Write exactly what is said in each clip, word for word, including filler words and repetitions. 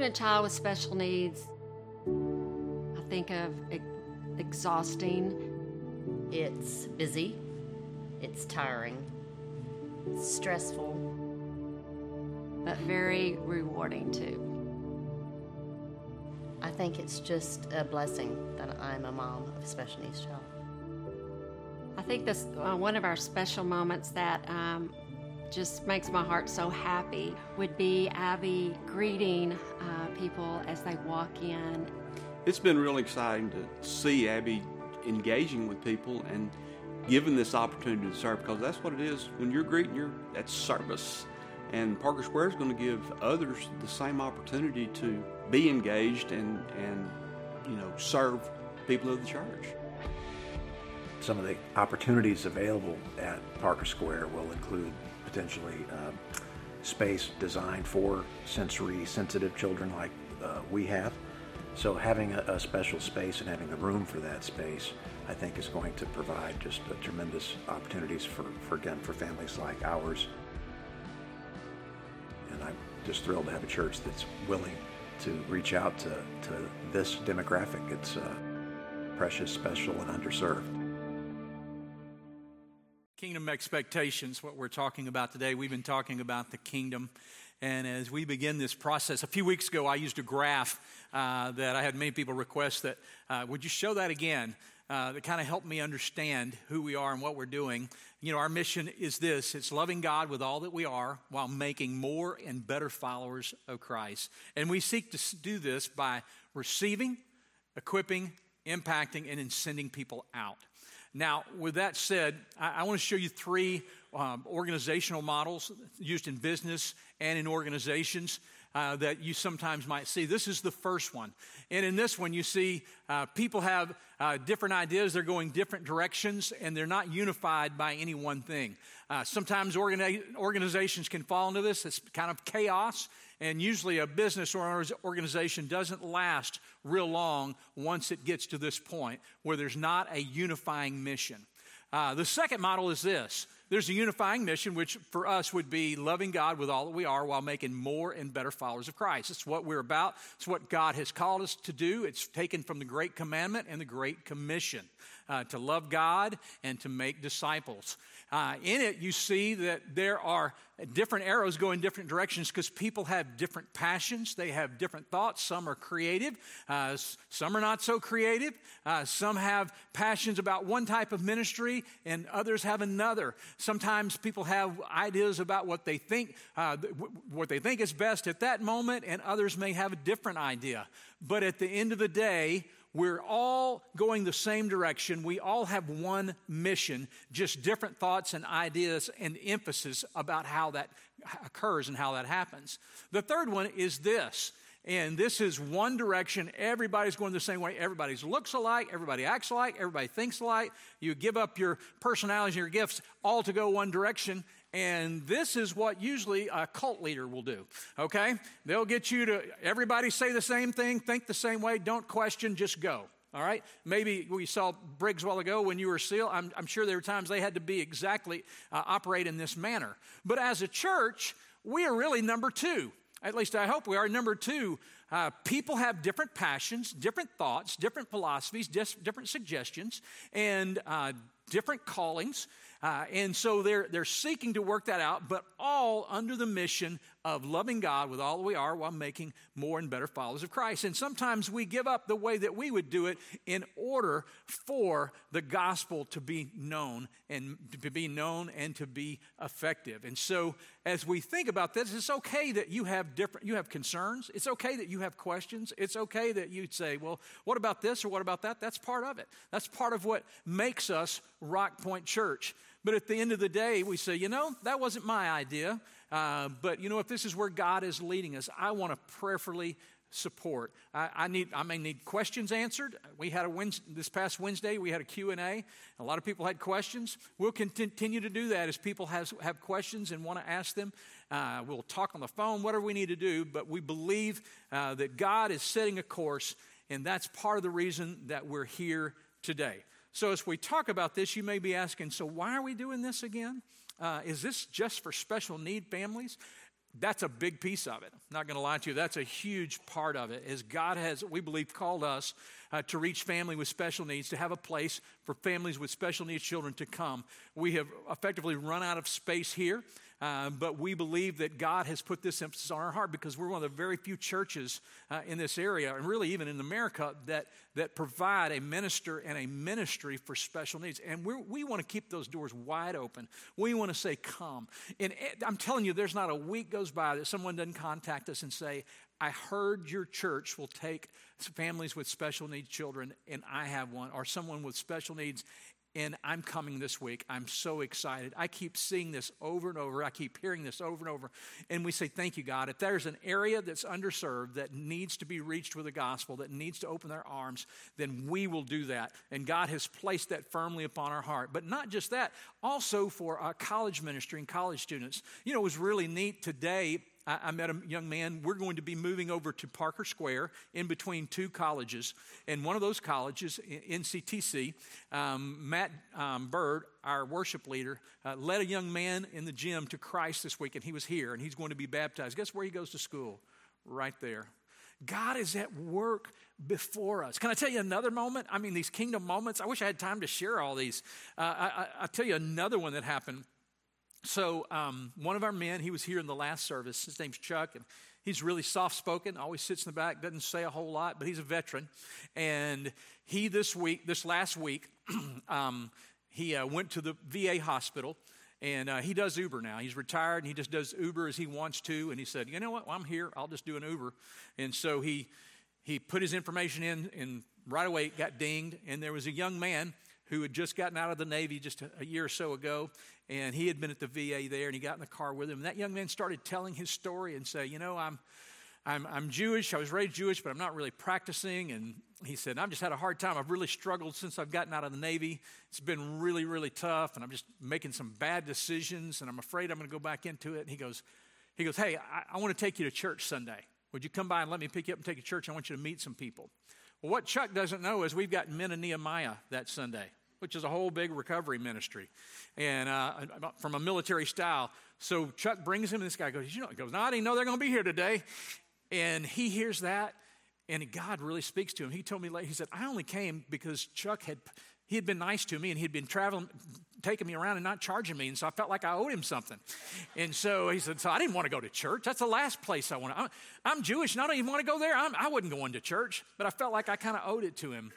having a child with special needs, I think of it exhausting. It's busy. It's tiring. It's stressful. But very rewarding, too. I think it's just a blessing that I'm a mom of a special needs child. I think that's uh, one of our special moments that um, just makes my heart so happy would be Abby greeting uh, people as they walk in. It's been really exciting to see Abby engaging with people and given this opportunity to serve, because that's what it is. When you're greeting, you're, that's service. And Parker Square is going to give others the same opportunity to be engaged and, and you know, serve people of the church. Some of the opportunities available at Parker Square will include potentially uh, space designed for sensory-sensitive children like uh, we have. So having a, a special space and having the room for that space, I think, is going to provide just uh, tremendous opportunities for, for, again, for families like ours. And I'm just thrilled to have a church that's willing to reach out to, to this demographic. It's uh, precious, special, and underserved. Kingdom expectations, what we're talking about today. We've been talking about the kingdom. And as we begin this process, a few weeks ago, I used a graph uh, that I had many people request that, uh, would you show that again? Uh, that kind of helped me understand who we are and what we're doing. You know, our mission is this. It's loving God with all that we are while making more and better followers of Christ. And we seek to do this by receiving, equipping, impacting, and then sending people out. Now, with that said, I, I want to show you three um, organizational models used in business and in organizations Uh, that you sometimes might see. This is the first one. And in this one, you see uh, people have uh, different ideas. They're going different directions, and they're not unified by any one thing. Uh, sometimes organi- organizations can fall into this. It's kind of chaos, and usually a business or organization doesn't last real long once it gets to this point where there's not a unifying mission. Uh, the second model is this. There's a unifying mission, which for us would be loving God with all that we are while making more and better followers of Christ. It's what we're about. It's what God has called us to do. It's taken from the Great Commandment and the Great Commission, uh, to love God and to make disciples. Uh, in it, you see that there are different arrows going different directions because people have different passions. They have different thoughts. Some are creative. Uh, some are not so creative. Uh, some have passions about one type of ministry and others have another. Sometimes people have ideas about what they think, uh, what they think is best at that moment, and others may have a different idea. But at the end of the day, we're all going the same direction. We all have one mission, just different thoughts and ideas and emphasis about how that occurs and how that happens. The third one is this, and this is one direction. Everybody's going the same way. Everybody looks alike. Everybody acts alike. Everybody thinks alike. You give up your personalities and your gifts all to go one direction. And this is what usually a cult leader will do, okay? They'll get you to, everybody say the same thing, think the same way, don't question, just go, all right? Maybe we saw Briggs a while ago when you were a SEAL. I'm, I'm sure there were times they had to be exactly, uh, operate in this manner. But as a church, we are really number two. At least I hope we are. Number two, uh, people have different passions, different thoughts, different philosophies, dis- different suggestions, and uh, different callings. Uh, and so they're they're seeking to work that out, but all under the mission of loving God with all that we are while making more and better followers of Christ. And sometimes we give up the way that we would do it in order for the gospel to be known and to be known and to be effective. And so as we think about this, it's okay that you have different, you have concerns. It's okay that you have questions. It's okay that you'd say, well, what about this or what about that? That's part of it. That's part of what makes us Rock Point Church. But at the end of the day, we say, you know, that wasn't my idea. Uh, but, you know, if this is where God is leading us, I want to prayerfully support. I, I need. I may need questions answered. We had a Wednesday, this past Wednesday, we had a Q and A. A lot of people had questions. We'll continue to do that as people has, have questions and want to ask them. Uh, we'll talk on the phone, whatever we need to do. But we believe uh, that God is setting a course, and that's part of the reason that we're here today. So as we talk about this, you may be asking, so why are we doing this again? Uh, is this just for special need families? That's a big piece of it. I'm not going to lie to you. That's a huge part of it, is God has, we believe, called us uh, to reach family with special needs, to have a place for families with special needs children to come. We have effectively run out of space here, uh, but we believe that God has put this emphasis on our heart because we're one of the very few churches uh, in this area, and really even in America, that that provide a minister and a ministry for special needs. And we're, we want to keep those doors wide open. We want to say, come. And it, I'm telling you, there's not a week goes Goes by that someone doesn't contact us and say, I heard your church will take families with special needs children, and I have one, or someone with special needs, and I'm coming this week. I'm so excited. I keep seeing this over and over. I keep hearing this over and over. And we say, thank you, God. If there's an area that's underserved that needs to be reached with the gospel, that needs to open their arms, then we will do that. And God has placed that firmly upon our heart. But not just that, also for our college ministry and college students. You know, it was really neat today. I met a young man. We're going to be moving over to Parker Square in between two colleges. And one of those colleges, N C T C, um, Matt um, Bird, our worship leader, uh, led a young man in the gym to Christ this week, and he was here, and he's going to be baptized. Guess where he goes to school? Right there. God is at work before us. Can I tell you another moment? I mean, these kingdom moments. I wish I had time to share all these. Uh, I, I'll tell you another one that happened. So um, one of our men, he was here in the last service. His name's Chuck, and he's really soft-spoken, always sits in the back, doesn't say a whole lot, but he's a veteran. And he this week, this last week, um, he uh, went to the V A hospital, and uh, he does Uber now. He's retired, and he just does Uber as he wants to. And he said, you know what, well, I'm here, I'll just do an Uber. And so he he put his information in, and right away it got dinged, and there was a young man who had just gotten out of the Navy just a year or so ago, and he had been at the V A there, and he got in the car with him. And that young man started telling his story and say, you know, I'm I'm, I'm Jewish. I was raised Jewish, but I'm not really practicing. And he said, I've just had a hard time. I've really struggled since I've gotten out of the Navy. It's been really, really tough, and I'm just making some bad decisions, and I'm afraid I'm going to go back into it. And he goes, he goes, hey, I, I want to take you to church Sunday. Would you come by and let me pick you up and take you to church? I want you to meet some people. Well, what Chuck doesn't know is we've got Men of Nehemiah that Sunday, which is a whole big recovery ministry, and uh, from a military style. So Chuck brings him, and this guy goes, you know, he goes, no, I didn't know they're going to be here today. And he hears that, and God really speaks to him. He told me later, he said, I only came because Chuck had, he had been nice to me, and he had been traveling, taking me around and not charging me, and so I felt like I owed him something. And so he said, so I didn't want to go to church. That's the last place I want to. I'm, I'm Jewish, and I don't even want to go there. I'm, I wouldn't go into church, but I felt like I kind of owed it to him.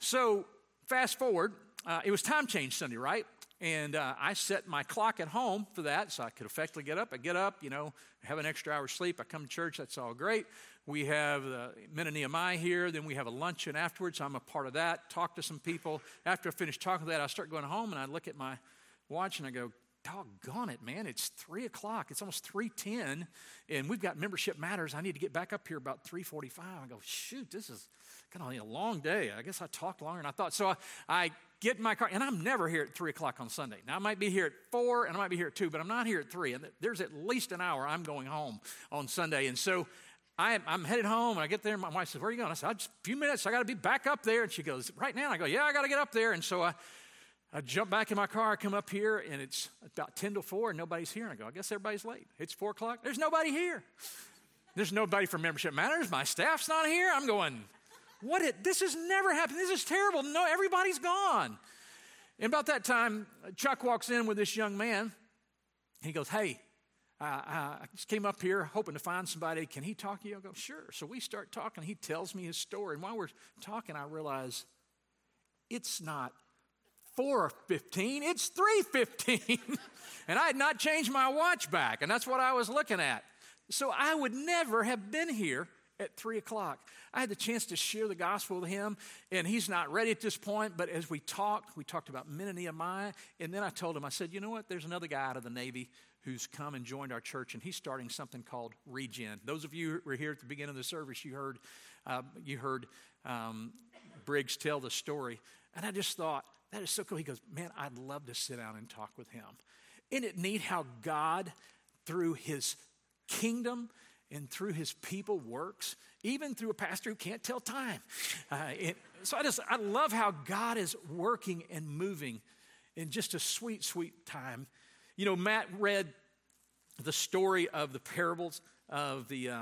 So fast forward. Uh, it was time change Sunday, right? And uh, I set my clock at home for that so I could effectively get up. I get up, you know, have an extra hour's sleep. I come to church. That's all great. We have the uh, Men of Nehemiah here. Then we have a luncheon afterwards. So I'm a part of that. Talk to some people. After I finish talking to that, I start going home, and I look at my watch, and I go, doggone it, man. It's three o'clock. It's almost three ten, and we've got Membership Matters. I need to get back up here about three forty-five. I go, shoot, this is kind of a long day. I guess I talked longer than I thought. So I, I get in my car, and I'm never here at three o'clock on Sunday. Now, I might be here at four, and I might be here at two, but I'm not here at three, and there's at least an hour I'm going home on Sunday. And so I, I'm headed home, and I get there, and my wife says, where are you going? I said, just a few minutes. I got to be back up there. And she goes, right now? I go, yeah, I got to get up there. And so I I jump back in my car, I come up here, and it's about ten to four, and nobody's here. And I go, I guess everybody's late. It's four o'clock. There's nobody here. There's nobody from Membership Matters. My staff's not here. I'm going, what? It, this has never happened. This is terrible. No, everybody's gone. And about that time, Chuck walks in with this young man. He goes, hey, uh, I just came up here hoping to find somebody. Can he talk to you? I go, sure. So we start talking. He tells me his story. And while we're talking, I realize it's not four fifteen, it's three fifteen. And I had not changed my watch back, and that's what I was looking at. So I would never have been here at three o'clock. I had the chance to share the gospel with him, and he's not ready at this point, but as we talked, we talked about Men of Nehemiah, and then I told him, I said, you know what, there's another guy out of the Navy who's come and joined our church, and he's starting something called Regen. Those of you who were here at the beginning of the service, you heard, uh, you heard um, Briggs tell the story, and I just thought, that is so cool. He goes, man, I'd love to sit down and talk with him. Isn't it neat how God, through his kingdom and through his people, works, even through a pastor who can't tell time? Uh, it, so I just, I love how God is working and moving in just a sweet, sweet time. You know, Matt read the story of the parables of the uh,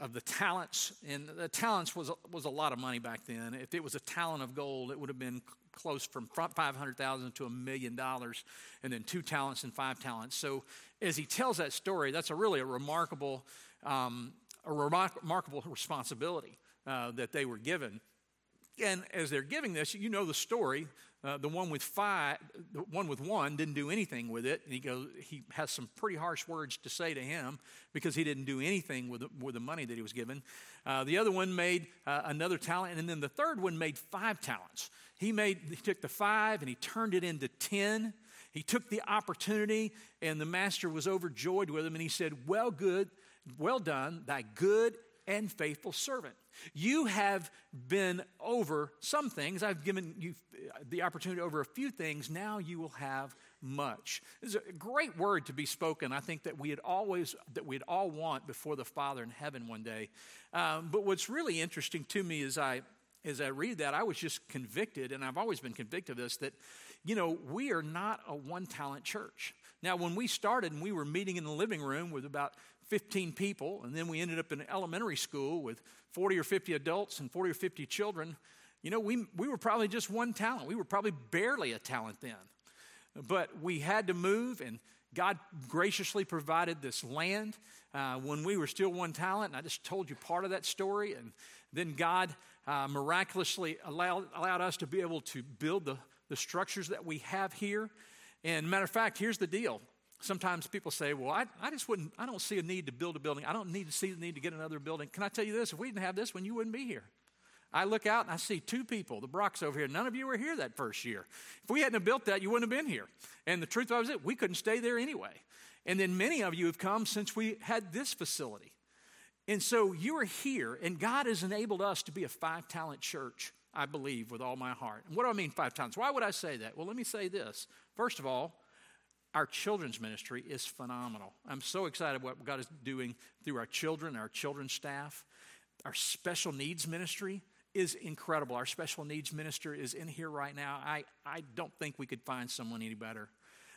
of the talents. And the talents was was a lot of money back then. If it was a talent of gold, it would have been close from five hundred thousand dollars to a million dollars, and then two talents and five talents. So as he tells that story, that's a really a remarkable um, a remar- remarkable responsibility uh, that they were given. And as they're giving this, you know the story. Uh, the one with five, the one with one didn't do anything with it. And he goes, he has some pretty harsh words to say to him because he didn't do anything with the, with the money that he was given. Uh, the other one made uh, another talent, and then the third one made five talents. He made, he took the five and he turned it into ten. He took the opportunity, and the master was overjoyed with him, and he said, "Well, good, well done, thy good and faithful servant. You have been over some things. I've given you the opportunity over a few things. Now you will have much." This is a great word to be spoken. I think that we had always that we'd all want before the Father in heaven one day. Um, but what's really interesting to me is I as I read that, I was just convicted, and I've always been convicted of this, that you know we are not a one talent church. Now, when we started, and we were meeting in the living room with about fifteen people, and then we ended up in elementary school with forty or fifty adults and forty or fifty children. You know, we we were probably just one talent. We were probably barely a talent then. But we had to move, and God graciously provided this land uh, when we were still one talent. And I just told you part of that story. And then God uh, miraculously allowed, allowed us to be able to build the, the structures that we have here. And matter of fact, here's the deal. Sometimes people say, well, I, I just wouldn't, I don't see a need to build a building. I don't need to see the need to get another building. Can I tell you this? If we didn't have this one, you wouldn't be here. I look out and I see two people, the Brocks over here. None of you were here that first year. If we hadn't have built that, you wouldn't have been here. And the truth was that we couldn't stay there anyway. And then many of you have come since we had this facility. And so you are here, and God has enabled us to be a five-talent church, I believe, with all my heart. And what do I mean five talents? Why would I say that? Well, let me say this. First of all, our children's ministry is phenomenal. I'm so excited what God is doing through our children, our children's staff. Our special needs ministry is incredible. Our special needs minister is in here right now. I, I don't think we could find someone any better.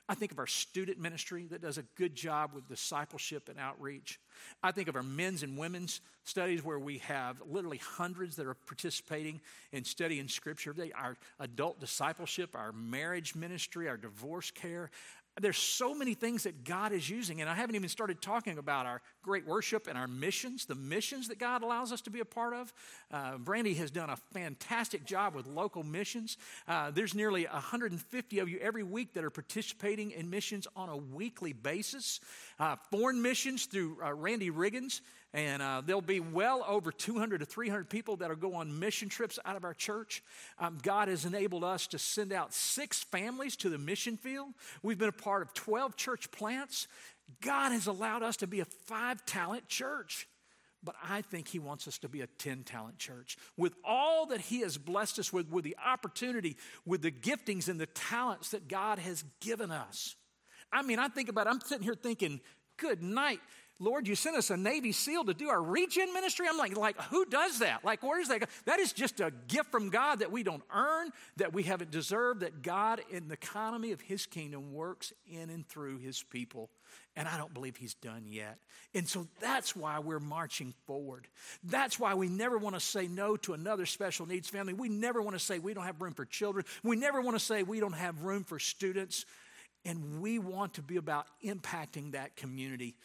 I think of our student ministry that does a good job with discipleship and outreach. I think of our men's and women's studies where we have literally hundreds that are participating in studying Scripture. They, our adult discipleship, our marriage ministry, our divorce care. There's so many things that God is using, and I haven't even started talking about our great worship and our missions, the missions that God allows us to be a part of. Uh, Brandy has done a fantastic job with local missions. Uh, there's nearly one hundred fifty of you every week that are participating in missions on a weekly basis. Uh, foreign missions through uh, Randy Riggins, and uh, there'll be well over two hundred to three hundred people that'll go on mission trips out of our church. Um, God has enabled us to send out six families to the mission field. We've been a part of twelve church plants. God has allowed us to be a five-talent church, but I think he wants us to be a ten-talent church. With all that he has blessed us with, with the opportunity, with the giftings and the talents that God has given us. I mean, I think about it, I'm sitting here thinking, good night, Lord, you sent us a Navy SEAL to do our Regen ministry. I'm like, like who does that? Like, where is that? That is just a gift from God that we don't earn, that we haven't deserved, that God in the economy of his kingdom works in and through his people. And I don't believe he's done yet. And so that's why we're marching forward. That's why we never want to say no to another special needs family. We never want to say we don't have room for children. We never want to say we don't have room for students. And we want to be about impacting that community.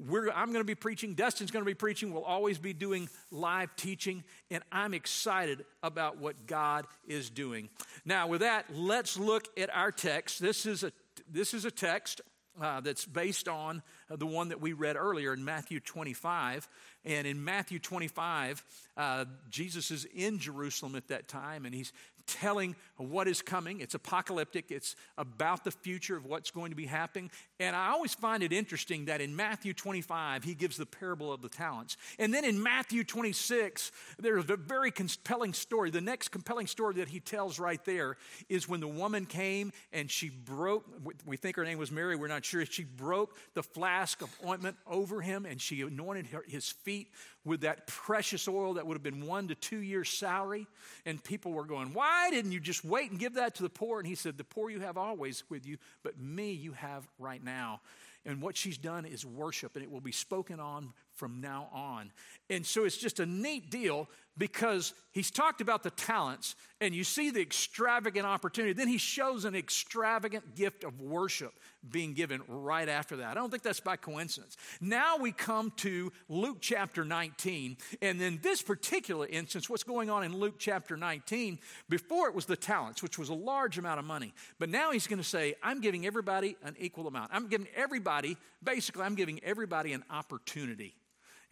We're, I'm going to be preaching. Dustin's going to be preaching. We'll always be doing live teaching. And I'm excited about what God is doing. Now, with that, let's look at our text. This is a, this is a text uh, that's based on the one that we read earlier in Matthew twenty-five. And in Matthew twenty-five, uh, Jesus is in Jerusalem at that time, and he's telling what is coming. It's apocalyptic. It's about the future of what's going to be happening. And I always find it interesting that in Matthew twenty-five, he gives the parable of the talents. And then in Matthew twenty-six, there's a very compelling story. The next compelling story that he tells right there is when the woman came and she broke, we think her name was Mary, we're not sure, she broke the flask of ointment over him and she anointed her, his feet with that precious oil that would have been one to two years' salary. And people were going, why? Why didn't you just wait and give that to the poor? And he said, the poor you have always with you, but me you have right now. And what she's done is worship, and it will be spoken on from now on. And so it's just a neat deal because he's talked about the talents, and you see the extravagant opportunity. Then he shows an extravagant gift of worship being given right after that. I don't think that's by coincidence. Now we come to Luke chapter nineteen, and in this particular instance, what's going on in Luke chapter nineteen, before it was the talents, which was a large amount of money, but now he's going to say, I'm giving everybody an equal amount. I'm giving everybody, basically, I'm giving everybody an opportunity.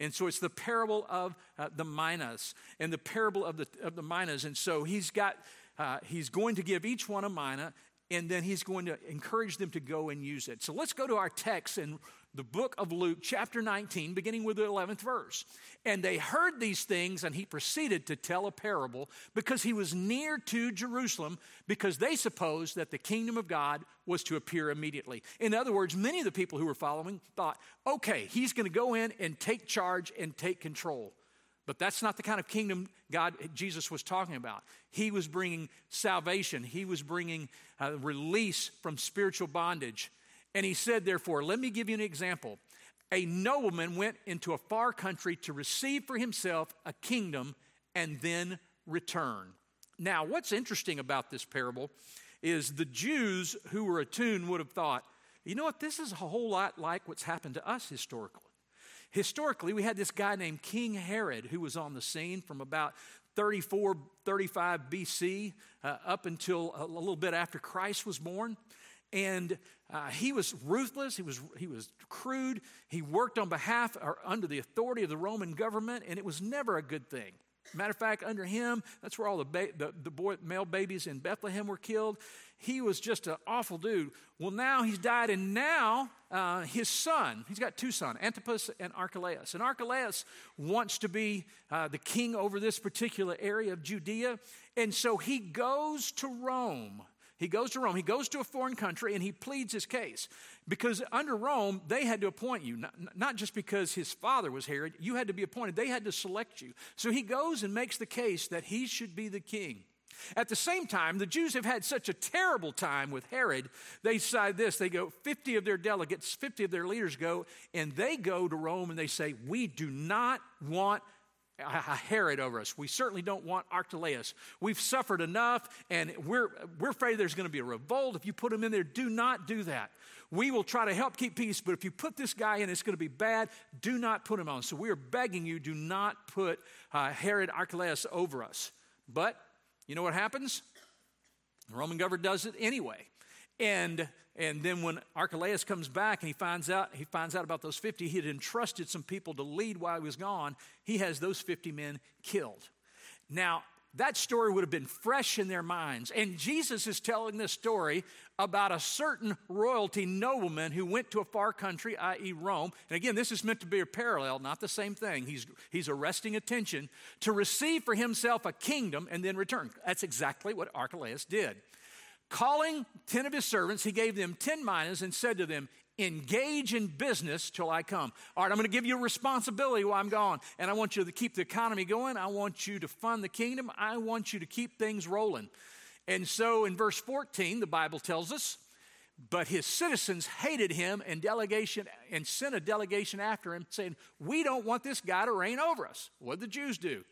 And so it's the parable of uh, the minas and the parable of the of the minas. And so he's got uh, he's going to give each one a mina, and then he's going to encourage them to go and use it. So let's go to our text in the book of Luke, chapter nineteen, beginning with the eleventh verse. And they heard these things, and he proceeded to tell a parable because he was near to Jerusalem, because they supposed that the kingdom of God was to appear immediately. In other words, many of the people who were following thought, okay, he's going to go in and take charge and take control. But that's not the kind of kingdom God, Jesus was talking about. He was bringing salvation. He was bringing uh, release from spiritual bondage. And he said, therefore, let me give you an example. A nobleman went into a far country to receive for himself a kingdom and then return. Now, what's interesting about this parable is the Jews who were attuned would have thought, you know what, this is a whole lot like what's happened to us historically. Historically, we had this guy named King Herod who was on the scene from about thirty-four, thirty-five B C uh, up until a little bit after Christ was born. And uh, he was ruthless. He was he was crude. He worked on behalf or under the authority of the Roman government, and it was never a good thing. Matter of fact, under him, that's where all the ba- the, the boy, male babies in Bethlehem were killed. He was just an awful dude. Well, now he's died, and now uh, his son, he's got two sons, Antipas and Archelaus. And Archelaus wants to be uh, the king over this particular area of Judea, and so he goes to Rome. He goes to Rome. He goes to a foreign country, and he pleads his case. Because under Rome, they had to appoint you, not, not just because his father was Herod. You had to be appointed. They had to select you. So he goes and makes the case that he should be the king. At the same time, the Jews have had such a terrible time with Herod, they decide this. They go, fifty of their delegates, fifty of their leaders go, and they go to Rome, and they say, we do not want a Herod over us. We certainly don't want Archelaus. We've suffered enough, and we're we're afraid there's going to be a revolt. If you put him in there, do not do that. We will try to help keep peace, but if you put this guy in, it's going to be bad. Do not put him on. So we are begging you, do not put uh, Herod Archelaus over us. But you know what happens? The Roman government does it anyway. And and then when Archelaus comes back and he finds out he finds out about those fifty, he had entrusted some people to lead while he was gone. He has those fifty men killed. Now, that story would have been fresh in their minds. And Jesus is telling this story about a certain royalty nobleman who went to a far country, that is. Rome. And again, this is meant to be a parallel, not the same thing. He's, he's arresting attention to receive for himself a kingdom and then return. That's exactly what Archelaus did. Calling ten of his servants, he gave them ten minas and said to them, engage in business till I come. All right, I'm going to give you a responsibility while I'm gone. And I want you to keep the economy going. I want you to fund the kingdom. I want you to keep things rolling. And so in verse fourteen, the Bible tells us, but his citizens hated him and delegation and sent a delegation after him saying, we don't want this guy to reign over us. What did the Jews do?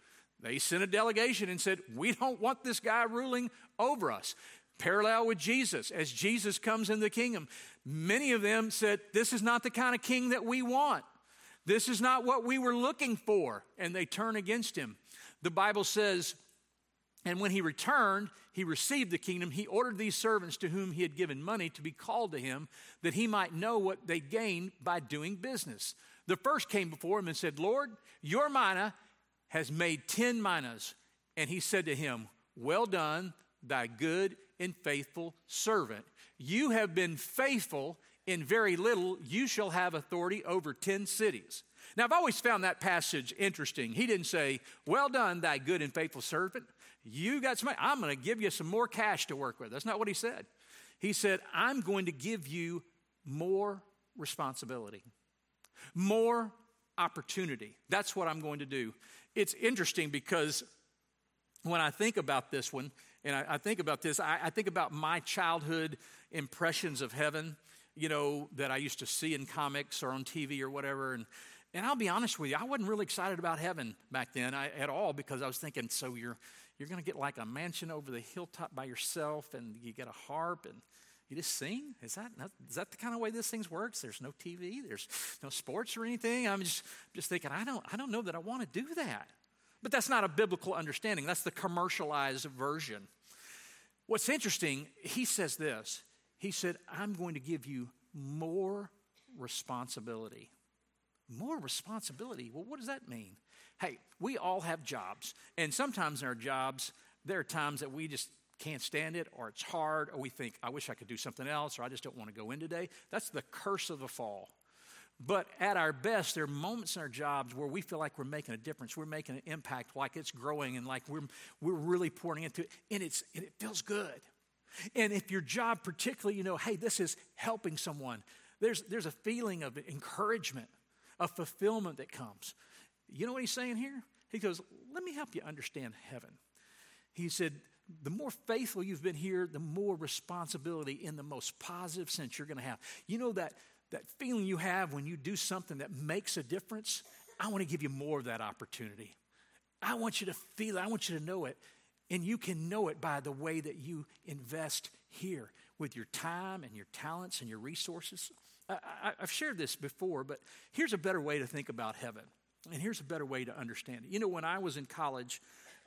They sent a delegation and said, we don't want this guy ruling over us. Parallel with Jesus, as Jesus comes in the kingdom, many of them said, this is not the kind of king that we want. This is not what we were looking for. And they turn against him. The Bible says, and when he returned, he received the kingdom. He ordered these servants to whom he had given money to be called to him, that he might know what they gained by doing business. The first came before him and said, Lord, your mina has made ten minas. And he said to him, well done, thy good and faithful servant. You have been faithful in very little. You shall have authority over ten cities. Now, I've always found that passage interesting. He didn't say, well done, thy good and faithful servant. You got some money. I'm going to give you some more cash to work with. That's not what he said. He said, I'm going to give you more responsibility, more opportunity. That's what I'm going to do. It's interesting because when I think about this one, And I, I think about this, I, I think about my childhood impressions of heaven. you know, that I used to see in comics or on T V or whatever. And and I'll be honest with you, I wasn't really excited about heaven back then I, at all, because I was thinking, so you're you're going to get like a mansion over the hilltop by yourself, and you get a harp, and you just sing? Is that is that the kind of way this thing works? There's no T V, there's no sports or anything. I'm just just thinking, I don't I don't know that I want to do that. But that's not a biblical understanding. That's the commercialized version. What's interesting, he says this. He said, I'm going to give you more responsibility. More responsibility. Well, what does that mean? Hey, we all have jobs. And sometimes in our jobs, there are times that we just can't stand it, or it's hard, or we think, I wish I could do something else, or I just don't want to go in today. That's the curse of the fall. But at our best, there are moments in our jobs where we feel like we're making a difference. We're making an impact, like it's growing, and like we're we're really pouring into it, and, it's, and it feels good. And if your job particularly, you know, hey, this is helping someone, there's, there's a feeling of encouragement, of fulfillment that comes. You know what he's saying here? He goes, let me help you understand heaven. He said, the more faithful you've been here, the more responsibility in the most positive sense you're going to have. You know that, that feeling you have when you do something that makes a difference? I want to give you more of that opportunity. I want you to feel it. I want you to know it. And you can know it by the way that you invest here with your time and your talents and your resources. I, I, I've shared this before, but here's a better way to think about heaven. And here's a better way to understand it. You know, when I was in college,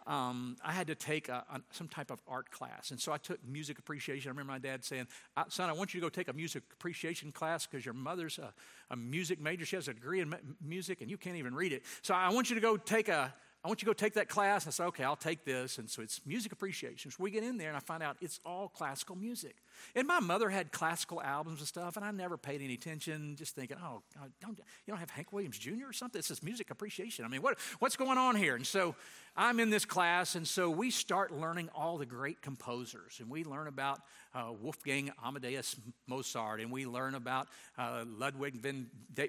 Um, I had to take a, a, some type of art class. And so I took music appreciation. I remember my dad saying, son, I want you to go take a music appreciation class because your mother's a, a music major. She has a degree in music and you can't even read it. So I want you to go take a, I want you to go take that class. I said, okay, I'll take this. And so it's music appreciation. So we get in there and I find out it's all classical music. And my mother had classical albums and stuff, and I never paid any attention, just thinking, oh, don't, you don't have Hank Williams Junior or something? It says music appreciation. I mean, what what's going on here? And so I'm in this class, and so we start learning all the great composers. And we learn about uh, Wolfgang Amadeus Mozart, and we learn about uh, Ludwig van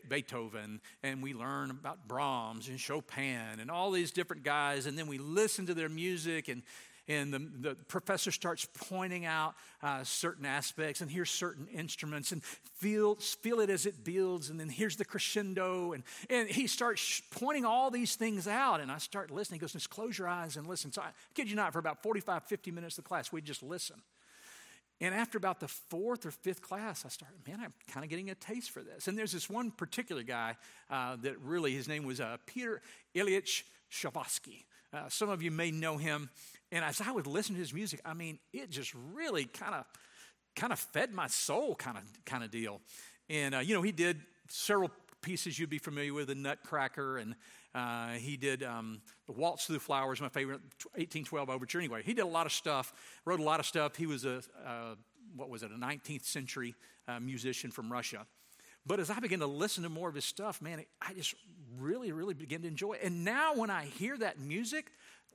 Beethoven, and we learn about Brahms and Chopin and all these different different guys, and then we listen to their music, and and the, the professor starts pointing out uh, certain aspects, and here's certain instruments, and feel feel it as it builds, and then here's the crescendo, and and he starts pointing all these things out, and I start listening. He goes, just close your eyes and listen. So I, I kid you not, for about forty-five, fifty minutes of the class, we just listen. And after about the fourth or fifth class, I started, man, I'm kind of getting a taste for this. And there's this one particular guy uh, that really, his name was uh, Peter Ilyich Tchaikovsky. Uh, some of you may know him. And as I would listen to his music, I mean, it just really kind of kind of fed my soul kind of kind of deal. And, uh, you know, he did several pieces you'd be familiar with, The Nutcracker, and uh, he did um, The Waltz of the Flowers, my favorite, eighteen twelve Overture. Anyway, he did a lot of stuff, wrote a lot of stuff. He was a, uh, what was it, a nineteenth century uh, musician from Russia. But as I began to listen to more of his stuff, man, I just really, really began to enjoy it. And now when I hear that music,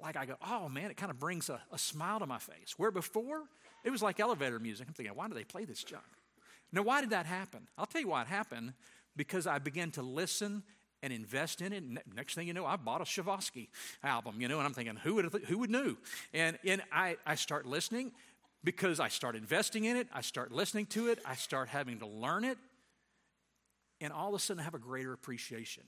like I go, oh, man, it kind of brings a, a smile to my face. Where before, it was like elevator music. I'm thinking, why do they play this junk? Now, why did that happen? I'll tell you why it happened. Because I began to listen and invest in it. And next thing you know, I bought a Tchaikovsky album, you know, and I'm thinking, who would who would knew? And and I, I start listening because I start investing in it. I start listening to it. I start having to learn it. And all of a sudden, I have a greater appreciation.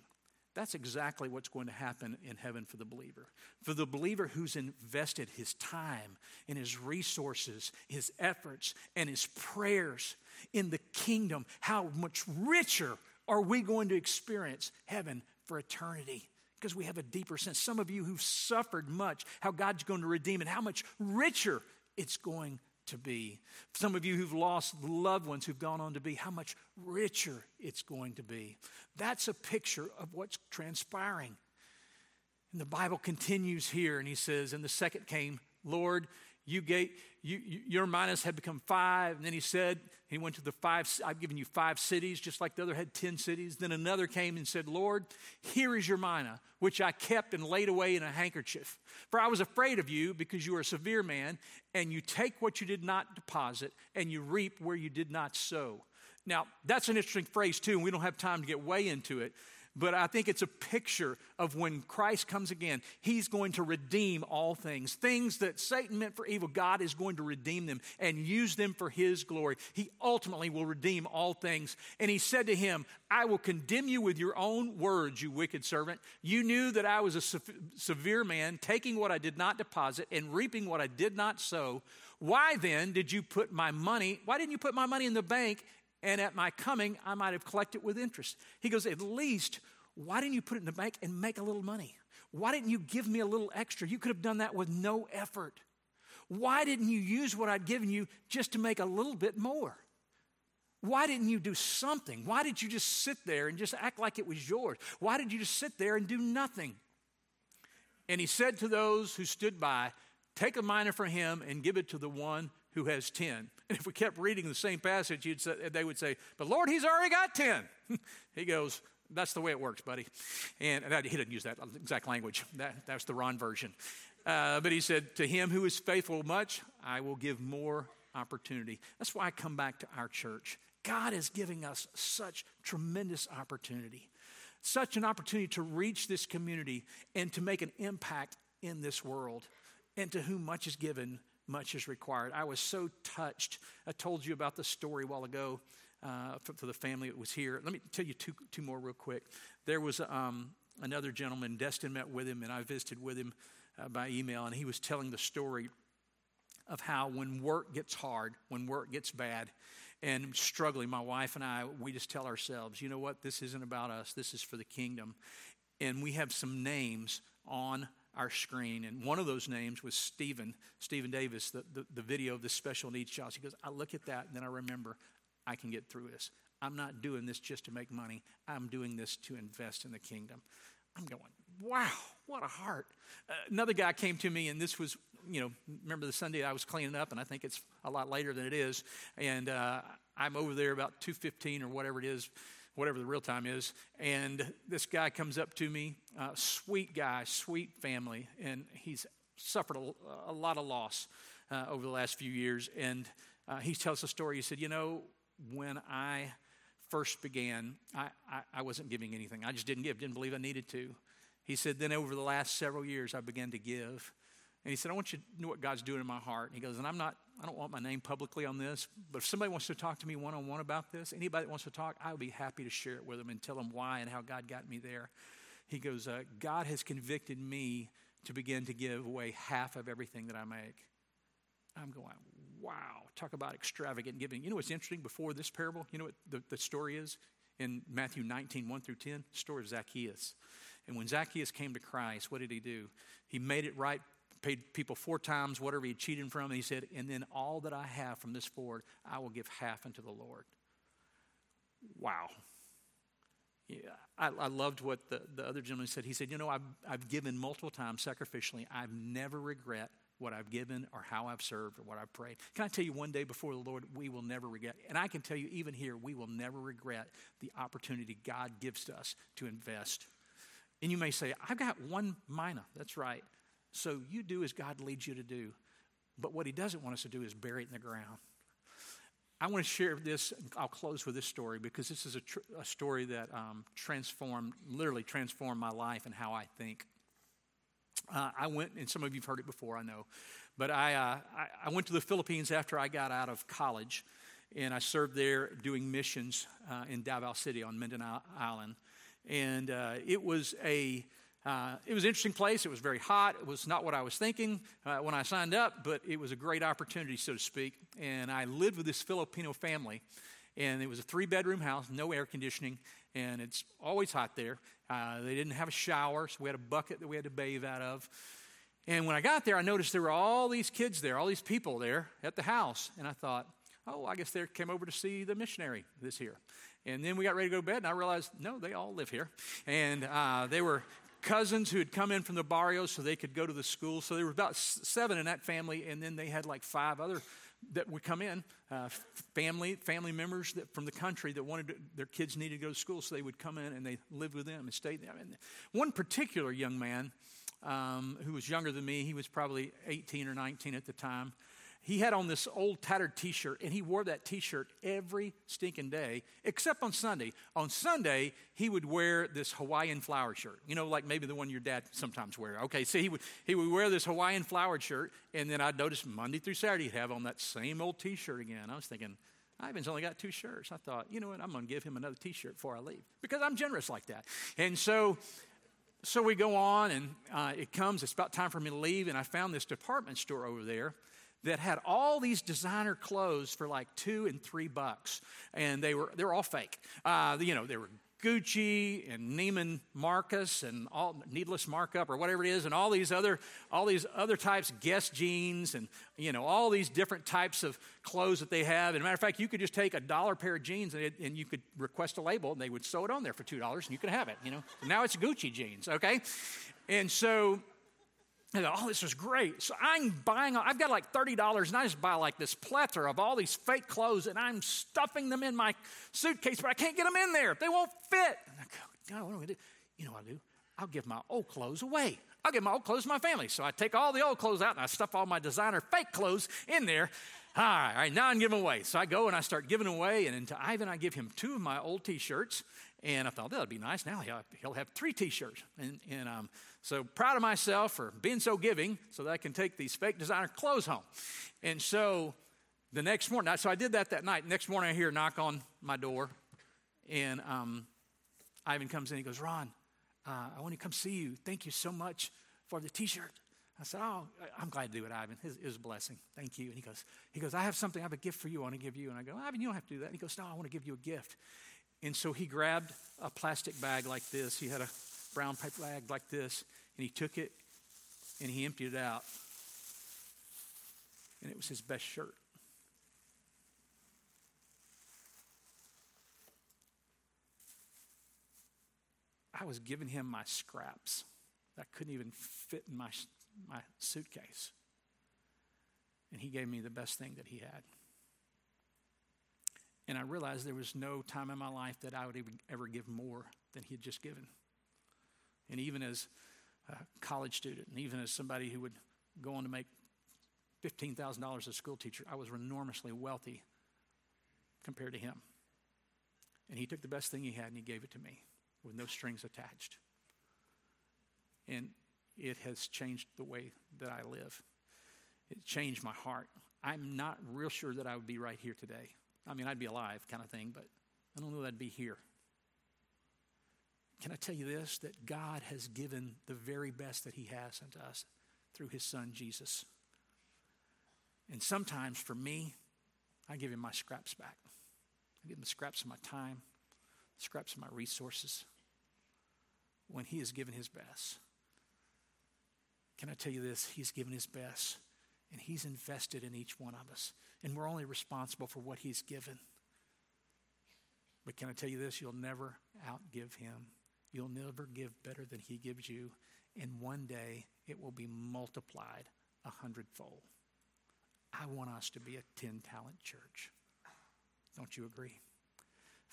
That's exactly what's going to happen in heaven for the believer. For the believer who's invested his time and his resources, his efforts, and his prayers in the kingdom, how much richer are we going to experience heaven for eternity? Because we have a deeper sense. Some of you who've suffered much, how God's going to redeem and how much richer it's going to be. Some of you who've lost loved ones who've gone on to be, how much richer it's going to be. That's a picture of what's transpiring. And the Bible continues here, and he says, and the second came, Lord, you gave, you, you, your minus had become five. And then he said, he went to the five, I've given you five cities, just like the other had ten cities. Then another came and said, Lord, here is your mina, which I kept and laid away in a handkerchief. For I was afraid of you because you are a severe man, and you take what you did not deposit, and you reap where you did not sow. Now, that's an interesting phrase too, and we don't have time to get way into it. But I think it's a picture of when Christ comes again, he's going to redeem all things. Things that Satan meant for evil, God is going to redeem them and use them for his glory. He ultimately will redeem all things. And he said to him, I will condemn you with your own words, you wicked servant. You knew that I was a se- severe man, taking what I did not deposit and reaping what I did not sow. Why then did you put my money, why didn't you put my money in the bank? And at my coming, I might have collected with interest. He goes, at least, why didn't you put it in the bank and make a little money? Why didn't you give me a little extra? You could have done that with no effort. Why didn't you use what I'd given you just to make a little bit more? Why didn't you do something? Why did you just sit there and just act like it was yours? Why did you just sit there and do nothing? And he said to those who stood by, take a mina from him and give it to the one who has ten. And if we kept reading the same passage, you'd say, they would say, but Lord, he's already got ten. He goes, that's the way it works, buddy. And that, he didn't use that exact language. That, that's the Ron version. Uh, but he said, to him who is faithful much, I will give more opportunity. That's why I come back to our church. God is giving us such tremendous opportunity, such an opportunity to reach this community and to make an impact in this world. And to whom much is given, much is required. I was so touched. I told you about the story a while ago uh, for, for the family that was here. Let me tell you two two more real quick. There was um, another gentleman. Destin met with him, and I visited with him uh, by email, and he was telling the story of how when work gets hard, when work gets bad, and struggling, my wife and I, we just tell ourselves, you know what, this isn't about us. This is for the kingdom. And we have some names on our screen, and one of those names was Stephen, Stephen Davis, the, the, the video of the special needs child. She goes, I look at that, and then I remember I can get through this. I'm not doing this just to make money. I'm doing this to invest in the kingdom. I'm going, wow, what a heart. Uh, another guy came to me, and this was, you know, remember the Sunday I was cleaning up, and I think it's a lot later than it is, and uh, I'm over there about two fifteen or whatever it is, whatever the real time is, and this guy comes up to me, uh, sweet guy, sweet family, and he's suffered a, a lot of loss uh, over the last few years, and uh, he tells a story. He said, you know, when I first began, I, I, I wasn't giving anything. I just didn't give, didn't believe I needed to. He said, then over the last several years, I began to give, and he said, I want you to know what God's doing in my heart, and he goes, and I'm not I don't want my name publicly on this, but if somebody wants to talk to me one-on-one about this, anybody that wants to talk, I'll be happy to share it with them and tell them why and how God got me there. He goes, uh, God has convicted me to begin to give away half of everything that I make. I'm going, wow, talk about extravagant giving. You know what's interesting before this parable? You know what the, the story is in Matthew nineteen, one through ten? Story of Zacchaeus. And when Zacchaeus came to Christ, what did he do? He made it right, paid people four times, whatever he cheated from. And he said, and then all that I have from this forward, I will give half unto the Lord. Wow. Yeah, I, I loved what the, the other gentleman said. He said, you know, I've, I've given multiple times sacrificially. I've never regret what I've given or how I've served or what I've prayed. Can I tell you one day before the Lord, we will never regret. And I can tell you even here, we will never regret the opportunity God gives to us to invest. And you may say, I've got one mina. That's right. So you do as God leads you to do. But what he doesn't want us to do is bury it in the ground. I want to share this. I'll close with this story because this is a, tr- a story that um, transformed, literally transformed my life and how I think. Uh, I went, and some of you have heard it before, I know. But I, uh, I, I went to the Philippines after I got out of college. And I served there doing missions uh, in Davao City on Mindanao Island. And uh, it was a... Uh, it was an interesting place. It was very hot. It was not what I was thinking uh, when I signed up, but it was a great opportunity, so to speak. And I lived with this Filipino family, and it was a three-bedroom house, no air conditioning, and it's always hot there. Uh, they didn't have a shower, so we had a bucket that we had to bathe out of. And when I got there, I noticed there were all these kids there, all these people there at the house. And I thought, oh, I guess they came over to see the missionary this year. And then we got ready to go to bed, and I realized, no, they all live here. And uh, they were... cousins who had come in from the barrio so they could go to the school. So there were about seven in that family, and then they had like five other that would come in, uh, family family members that, from the country that wanted to, their kids needed to go to school, so they would come in and they lived with them and stayed there. I mean, one particular young man um, who was younger than me, he was probably eighteen or nineteen at the time, He had on this old tattered T-shirt, and he wore that T-shirt every stinking day, except on Sunday. On Sunday, he would wear this Hawaiian flower shirt, you know, like maybe the one your dad sometimes wears. Okay, so he would he would wear this Hawaiian flower shirt, and then I'd notice Monday through Saturday he'd have on that same old T-shirt again. I was thinking, Ivan's only got two shirts. I thought, you know what, I'm going to give him another T-shirt before I leave, because I'm generous like that. And so... So we go on, and uh, it comes, it's about time for me to leave, and I found this department store over there that had all these designer clothes for like two and three bucks, and they were they were all fake. Uh, you know, they were Gucci and Neiman Marcus and all needless markup or whatever it is, and all these other all these other types, Guess jeans, and you know all these different types of clothes that they have. And as a matter of fact, you could just take a dollar pair of jeans and, it, and you could request a label, and they would sew it on there for two dollars, and you could have it. You know, now it's Gucci jeans, okay? And so I go, oh, this is great. So I'm buying, I've got like thirty dollars, and I just buy like this plethora of all these fake clothes, and I'm stuffing them in my suitcase, but I can't get them in there. They won't fit. And I go, God, what am I going to do? You know what I do? I'll give my old clothes away. I'll give my old clothes to my family. So I take all the old clothes out, and I stuff all my designer fake clothes in there. All right, all right, now I'm giving away. So I go, and I start giving away, and then to Ivan, I give him two of my old T-shirts. And I thought, that would be nice. Now he'll, he'll have three T-shirts. And, and I'm so proud of myself for being so giving so that I can take these fake designer clothes home. And so the next morning, so I did that that night. Next morning, I hear a knock on my door. And um, Ivan comes in. He goes, Ron, uh, I want to come see you. Thank you so much for the T-shirt. I said, oh, I'm glad to do it, Ivan. It was a blessing. Thank you. And he goes, he goes, I have something. I have a gift for you I want to give you. And I go, Ivan, you don't have to do that. And he goes, no, I want to give you a gift. And so he grabbed a plastic bag like this. He had a brown paper bag like this, and he took it, and he emptied it out. And it was his best shirt. I was giving him my scraps that couldn't even fit in my, my suitcase. And he gave me the best thing that he had. And I realized there was no time in my life that I would even ever give more than he had just given. And even as a college student, and even as somebody who would go on to make fifteen thousand dollars as a school teacher, I was enormously wealthy compared to him. And he took the best thing he had and he gave it to me with no strings attached. And it has changed the way that I live. It changed my heart. I'm not real sure that I would be right here today. I mean, I'd be alive kind of thing, but I don't know that I'd be here. Can I tell you this? That God has given the very best that he has unto us through his son, Jesus. And sometimes for me, I give him my scraps back. I give him the scraps of my time, the scraps of my resources, when he has given his best. Can I tell you this? He's given his best. And he's invested in each one of us. And we're only responsible for what he's given. But can I tell you this? You'll never outgive him. You'll never give better than he gives you. And one day, it will be multiplied a hundredfold. I want us to be a ten-talent church. Don't you agree?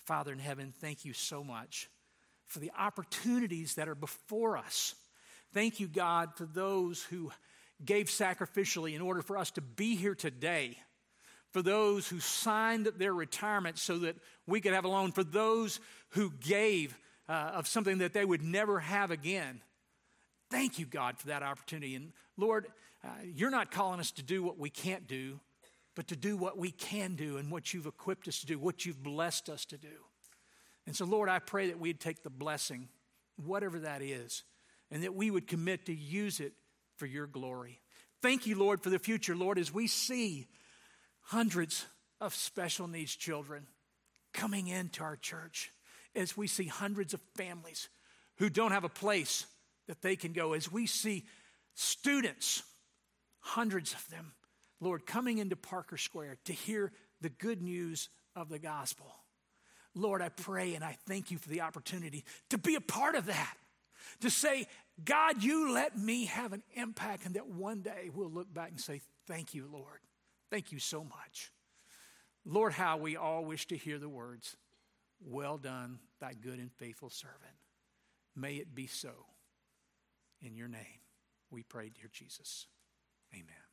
Father in heaven, thank you so much for the opportunities that are before us. Thank you, God, for those who gave sacrificially in order for us to be here today, for those who signed their retirement so that we could have a loan, for those who gave uh, of something that they would never have again. Thank you, God, for that opportunity. And Lord, uh, you're not calling us to do what we can't do, but to do what we can do and what you've equipped us to do, what you've blessed us to do. And so, Lord, I pray that we'd take the blessing, whatever that is, and that we would commit to use it for your glory. Thank you, Lord, for the future, Lord, as we see hundreds of special needs children coming into our church, as we see hundreds of families who don't have a place that they can go, as we see students, hundreds of them, Lord, coming into Parker Square to hear the good news of the gospel. Lord, I pray and I thank you for the opportunity to be a part of that, to say, God, you let me have an impact, and that one day we'll look back and say, thank you, Lord. Thank you so much. Lord, how we all wish to hear the words, well done, thy good and faithful servant. May it be so. In your name, we pray, dear Jesus. Amen.